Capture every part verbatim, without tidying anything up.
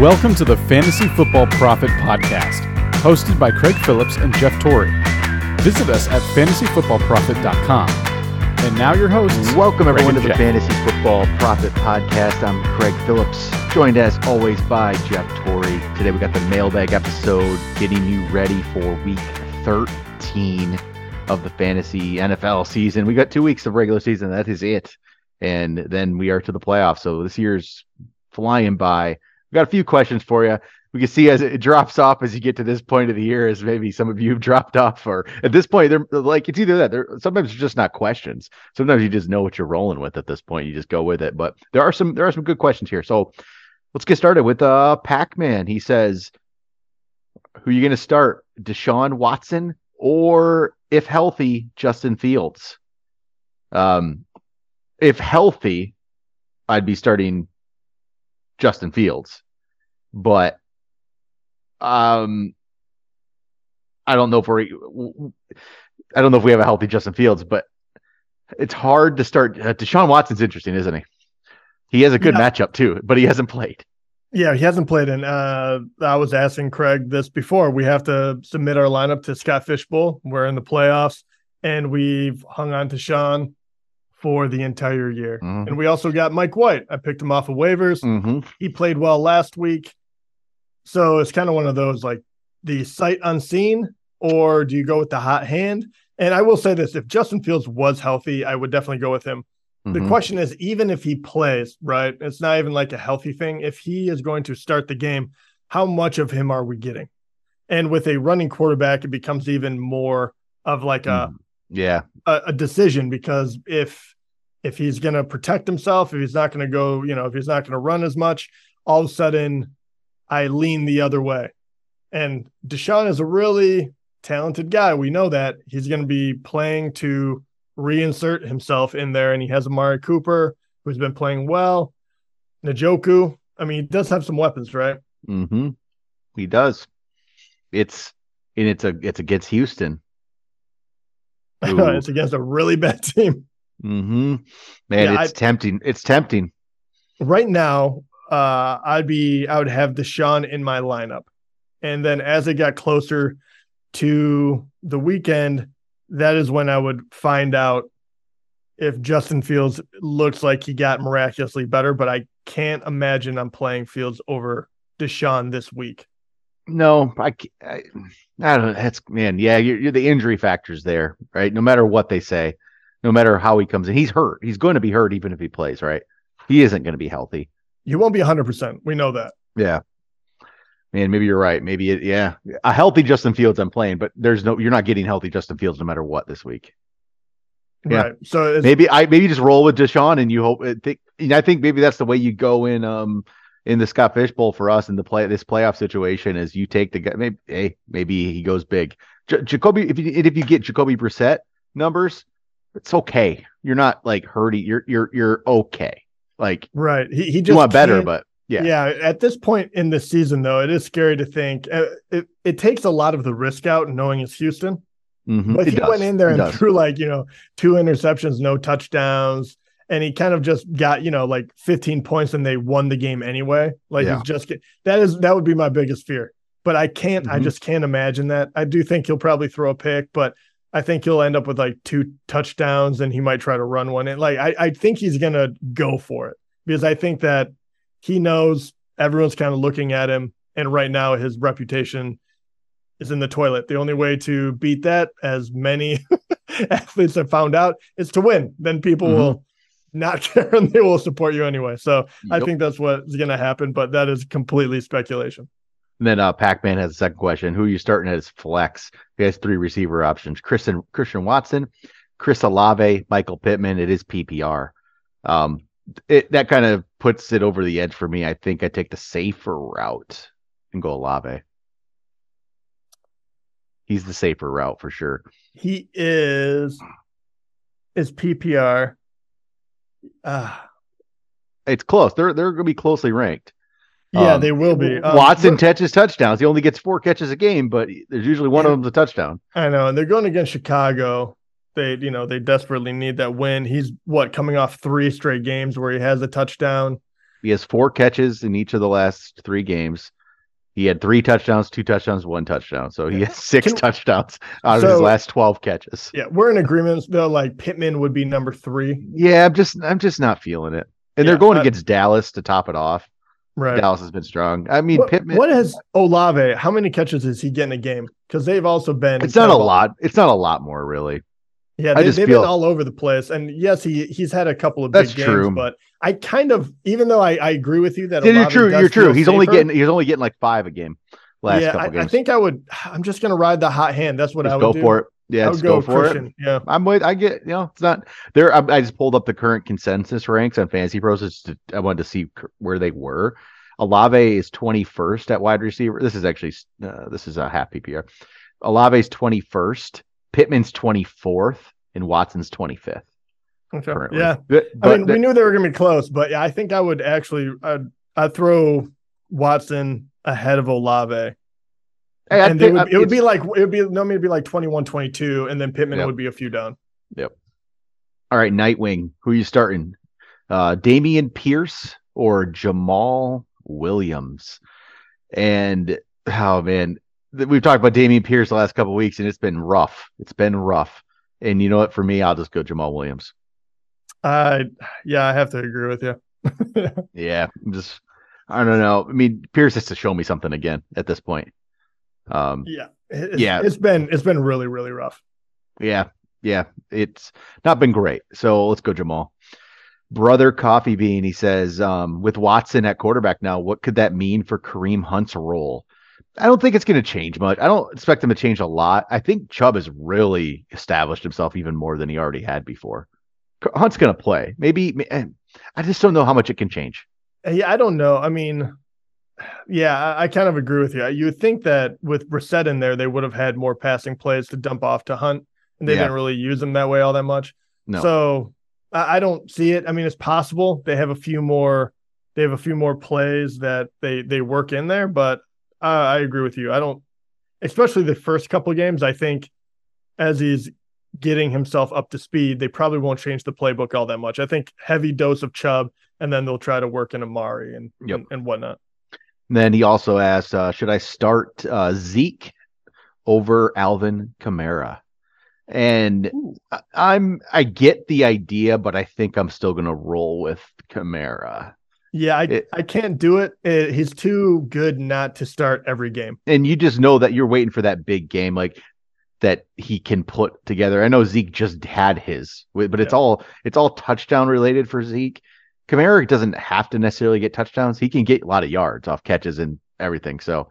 Welcome to the Fantasy Football Profit Podcast, hosted by Craig Phillips and Jeff Torrey. Visit us at fantasy football profit dot com. And now your hosts. Welcome everyone to the Fantasy Football Profit Podcast. I'm Craig Phillips, joined as always by Jeff Torrey. Today we got the mailbag episode, getting you ready for week thirteen of the fantasy N F L season. We got two weeks of regular season. That is it. And then we are to the playoffs. So this year's flying by. We've got a few questions for you. We can see as it drops off as you get to this point of the year, as maybe some of you have dropped off, or at this point, they're like, it's either that. They're sometimes they're just not questions. Sometimes you just know what you're rolling with at this point. You just go with it. But there are some there are some good questions here. So let's get started with uh, Pac-Man. He says, "Who are you going to start, Deshaun Watson or, if healthy, Justin Fields?" Um, if healthy, I'd be starting Justin Fields, but um, I don't know if we're, I don't know if we have a healthy Justin Fields, but it's hard to start. Uh, Deshaun Watson's interesting, isn't he? He has a good yeah. matchup too, but he hasn't played. Yeah, he hasn't played. And uh, I was asking Craig this before. We have to submit our lineup to Scott Fish Bowl. We're in the playoffs, and we've hung on to Sean for the entire year. Mm-hmm. And we also got Mike White. I picked him off of waivers. Mm-hmm. He played well last week. So it's kind of one of those, like, the sight unseen, or do you go with the hot hand? And I will say this, if Justin Fields was healthy, I would definitely go with him. Mm-hmm. The question is, even if he plays, right, it's not even like a healthy thing. If he is going to start the game, how much of him are we getting? And with a running quarterback, it becomes even more of like a, yeah, a, a decision, because if, if he's going to protect himself, if he's not going to go, you know, if he's not going to run as much, all of a sudden I lean the other way. And Deshaun is a really talented guy. We know that he's going to be playing to reinsert himself in there, and he has Amari Cooper, who's been playing well. Njoku, I mean, he does have some weapons, right? Mm-hmm. He does. It's and it's a it's against Houston. It's against a really bad team. Mm-hmm. Man, yeah, it's I, tempting. It's tempting. Right now, uh, I'd be I would have Deshaun in my lineup, and then as it got closer to the weekend, that is when I would find out if Justin Fields looks like he got miraculously better, but I can't imagine I'm playing Fields over Deshaun this week. No, I, I, I don't know. That's, man, yeah, you're, you're the injury factors there, right? No matter what they say, no matter how he comes in, he's hurt. He's going to be hurt even if he plays, right? He isn't going to be healthy. You won't be one hundred percent. We know that. Yeah. Man, maybe you're right. Maybe it, yeah. A healthy Justin Fields I'm playing, but there's no, you're not getting healthy Justin Fields no matter what this week. Yeah. Right. So maybe I maybe just roll with Deshaun, and you hope. I think, and I think maybe that's the way you go in um in the Scott Fish Bowl for us in the play this playoff situation, is you take the guy. Maybe hey, maybe he goes big. J- Jacoby, if you if you get Jacoby Brissett numbers, it's okay. You're not like hurting. You're you're you're okay. Like right. He he just you want better, but. Yeah. yeah, at this point in the season, though, it is scary to think. It, it takes a lot of the risk out, knowing it's Houston. Mm-hmm. But he does. went in there and threw, like, you know, two interceptions, no touchdowns, and he kind of just got, you know, like fifteen points, and they won the game anyway. Like, yeah. he's just get, that is that would be my biggest fear. But I can't, mm-hmm. I just can't imagine that. I do think he'll probably throw a pick, but I think he'll end up with like two touchdowns, and he might try to run one. And like, I, I think he's gonna go for it, because I think that. He knows everyone's kind of looking at him, and right now his reputation is in the toilet. The only way to beat that, as many athletes have found out, is to win. Then people mm-hmm. will not care, and they will support you anyway. So yep. I think that's what's going to happen, but that is completely speculation. And then uh, Pac-Man has a second question. Who are you starting as flex? He has three receiver options. Chris and, Christian Watson, Chris Olave, Michael Pittman. It is P P R. Um, It, that kind of puts it over the edge for me. I think I take the safer route and go Olave. He's the safer route for sure. He is is P P R. Uh, it's close. They're they're going to be closely ranked. Yeah, um, they will be. Um, Watson catches touchdowns. He only gets four catches a game, but there's usually one yeah. of them's a touchdown. I know, and they're going against Chicago. They, you know, they desperately need that win. He's what coming off three straight games where he has a touchdown. He has four catches in each of the last three games. He had three touchdowns, two touchdowns, one touchdown. So he has six Can, touchdowns out so, of his last twelve catches. Yeah, we're in agreement though. Like Pittman would be number three. Yeah, I'm just, I'm just not feeling it. And yeah, they're going I, against Dallas to top it off. Right, Dallas has been strong. I mean, what, Pittman. What has Olave? How many catches is he getting a game? Because they've also been. It's not a lot. It's not a lot more, really. Yeah, they, they've feel, been all over the place. And yes, he he's had a couple of big games, true. But I kind of, even though I, I agree with you that Olave you're true, does you're true. He's safer, only getting he's only getting like five a game. Last yeah, couple I, games. I think I would. I'm just gonna ride the hot hand. That's what just I would go do. for it. Yeah, let's go, go for Christian. it. Yeah, I'm with. I get. You know, it's not there. I, I just pulled up the current consensus ranks on Fantasy Pros. To, I wanted to see where they were. Olave is twenty-first at wide receiver. This is actually uh, this is a half P P R. Olave's twenty-first. Pittman's twenty-fourth, and Watson's twenty-fifth. Okay. Currently. Yeah, but, I mean, the, we knew they were going to be close, but yeah, I think I would actually I'd, I'd throw Watson ahead of Olave. I, I and think, would, I, it would be like, it would be, no, maybe like twenty-one, twenty-two, and then Pittman yep. would be a few down. Yep. All right, Nightwing, who are you starting? Uh, Damien Pierce or Jamal Williams? And, oh, man, we've talked about Damien Pierce the last couple of weeks, and it's been rough. It's been rough. And you know what? For me, I'll just go Jamal Williams. Uh, yeah, I have to agree with you. yeah, I'm just, I don't know. I mean, Pierce has to show me something again at this point. Um, yeah, it's, yeah, it's been, it's been really, really rough. Yeah. Yeah. It's not been great. So let's go Jamal. Brother Coffee Bean. He says, um, with Watson at quarterback now, what could that mean for Kareem Hunt's role? I don't think it's going to change much. I don't expect him to change a lot. I think Chubb has really established himself even more than he already had before. Hunt's going to play. Maybe, I just don't know how much it can change. Yeah. I don't know. I mean, yeah, I kind of agree with you. You would think that with Brissett in there, they would have had more passing plays to dump off to Hunt, and they yeah. didn't really use them that way all that much. No. So I don't see it. I mean, it's possible they have a few more. They have a few more plays that they they work in there, but uh, I agree with you. I don't, especially the first couple of games. I think as he's getting himself up to speed, they probably won't change the playbook all that much. I think heavy dose of Chubb, and then they'll try to work in Amari and yep. and, and whatnot. Then he also asked, uh, should I start uh, Zeke over Alvin Kamara? And I, I'm, I get the idea, but I think I'm still going to roll with Kamara. Yeah, I it, I can't do it. it. He's too good not to start every game. And you just know that you're waiting for that big game, like that he can put together. I know Zeke just had his, but it's yeah. all it's all touchdown related for Zeke. Kamara doesn't have to necessarily get touchdowns. He can get a lot of yards off catches and everything. So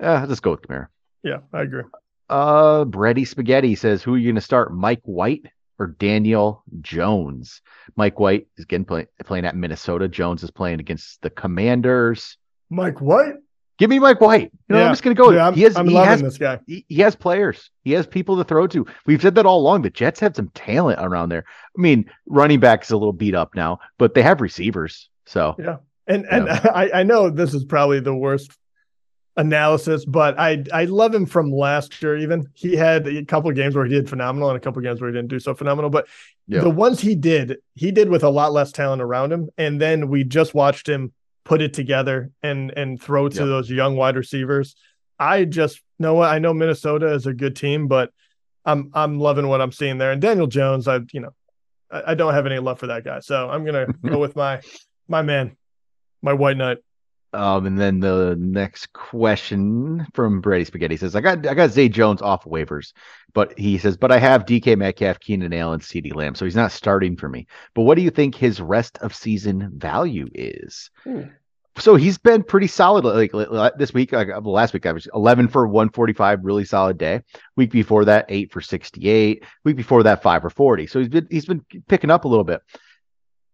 uh, let's go with Kamara. Yeah, I agree. Uh, Bready Spaghetti says, who are you going to start, Mike White or Daniel Jones? Mike White is getting play- playing at Minnesota. Jones is playing against the Commanders. Mike White? Give me Mike White. You know, yeah. I'm just going to go. Yeah, I'm, he has, I'm he loving has, this guy. He, he has players. He has people to throw to. We've said that all along. The Jets have some talent around there. I mean, running back is a little beat up now, but they have receivers. So yeah, and and know. I, I know this is probably the worst analysis, but I I love him from last year. Even he had a couple of games where he did phenomenal, and a couple of games where he didn't do so phenomenal. But yeah. the ones he did, he did with a lot less talent around him. And then we just watched him put it together and and throw to yep. those young wide receivers. I just know what I know. Minnesota is a good team, but I'm I'm loving what I'm seeing there. And Daniel Jones, I you know, I, I don't have any love for that guy, so I'm gonna go with my my man, my White Knight. Um, and then the next question from Brady Spaghetti says, I got I got Zay Jones off waivers, but he says, but I have D K Metcalf, Keenan Allen, CeeDee Lamb, so he's not starting for me. But what do you think his rest of season value is? Hmm. So he's been pretty solid like, like this week. Like last week, I was eleven for one forty-five, really solid day. Week before that, eight for sixty-eight. Week before that, five for forty. So he's been he's been picking up a little bit.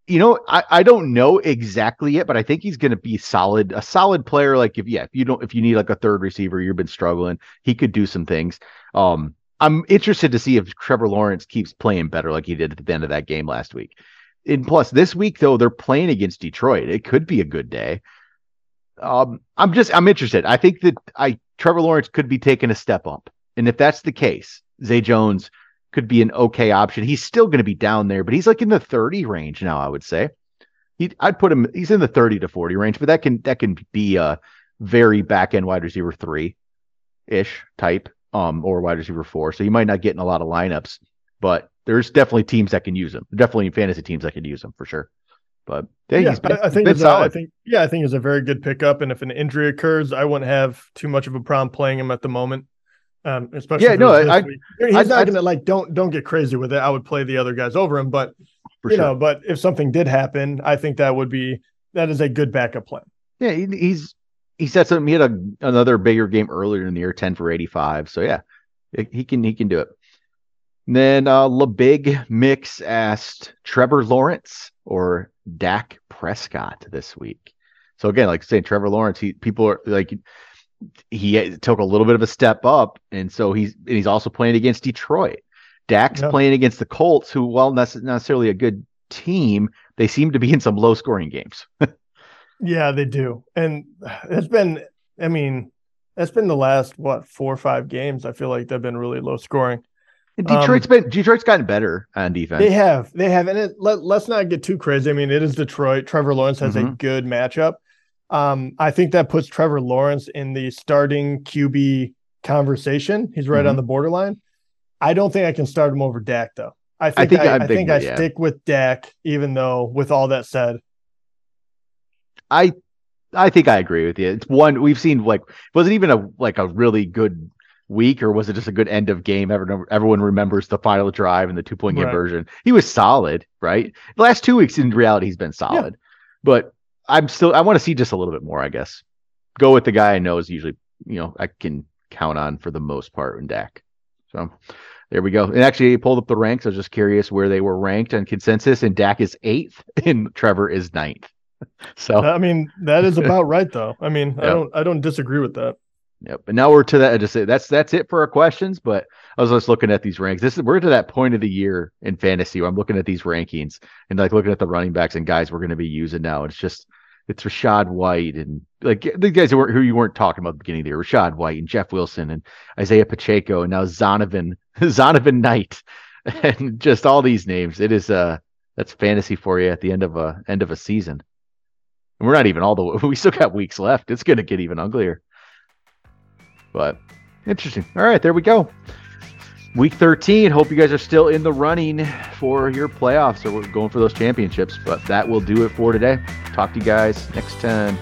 You know, I, I don't know exactly yet, but I think he's going to be solid, a solid player. Like if, yeah, if you don't, if you need like a third receiver, you've been struggling, he could do some things. Um, I'm interested to see if Trevor Lawrence keeps playing better like he did at the end of that game last week. And plus this week though, they're playing against Detroit. It could be a good day. Um, I'm just, I'm interested. I think that I, Trevor Lawrence could be taking a step up. And if that's the case, Zay Jones could be an okay option. He's still going to be down there, but he's like in the thirty range now, I would say. he, I'd put him, he's in the thirty to forty range, but that can, that can be a very back end wide receiver three ish type, um, or wide receiver four. So you might not get in a lot of lineups, but there's definitely teams that can use him. Definitely fantasy teams that can use him for sure. But yeah, yeah, he's been, I think, he's been solid. A, I think, yeah, I think it's a very good pickup. And if an injury occurs, I wouldn't have too much of a problem playing him at the moment. Um, especially yeah, no, I, he's I, not I, gonna like don't don't get crazy with it. I would play the other guys over him, but you sure. know, but if something did happen, I think that would be that is a good backup plan. Yeah, he, he's he said something. He had a, another bigger game earlier in the year, ten for eighty-five. So yeah, he can he can do it. And then uh, LaBig Mix asked Trevor Lawrence or Dak Prescott this week. So again, like saying Trevor Lawrence, he people are like. He took a little bit of a step up, and so he's and he's also playing against Detroit. Dak's yeah. playing against the Colts, who, while not necessarily a good team, they seem to be in some low-scoring games. Yeah, they do. And it's been, I mean, it's been the last, what, four or five games, I feel like they've been really low-scoring. And Detroit's um, been Detroit's gotten better on defense. They have. They have. And it, let, let's not get too crazy. I mean, it is Detroit. Trevor Lawrence has mm-hmm. a good matchup. Um, I think that puts Trevor Lawrence in the starting Q B conversation. He's right mm-hmm. on the borderline. I don't think I can start him over Dak, though. I think I, think I, I, think I yeah. stick with Dak, even though, with all that said. I I think I agree with you. It's one we've seen, like, was it even a like a really good week, or was it just a good end of game? Everyone, everyone remembers the final drive and the two-point right. conversion. He was solid, right? The last two weeks, in reality, he's been solid. Yeah. But I'm still, I want to see just a little bit more, I guess. Go with the guy I know is usually, you know, I can count on for the most part in Dak. So there we go. And actually, you pulled up the ranks. I was just curious where they were ranked on consensus, and Dak is eighth and Trevor is ninth. So, I mean, that is about right though. I mean, yep. I don't, I don't disagree with that. Yep. And now we're to that. I just say that's, that's it for our questions, but I was just looking at these ranks. This is, we're to that point of the year in fantasy where I'm looking at these rankings and like looking at the running backs and guys we're going to be using now. It's just, It's Rashad White and like the guys who, weren't, who you weren't talking about at the beginning of the year, Rashad White and Jeff Wilson and Isaiah Pacheco and now Zonovan Zonovan Knight and just all these names. It is uh that's fantasy for you at the end of a end of a season. And we're not even all the way. We still got weeks left. It's going to get even uglier. But interesting. All right, there we go. Week thirteen. Hope you guys are still in the running for your playoffs, or we're going for those championships. But that will do it for today. Talk to you guys next time.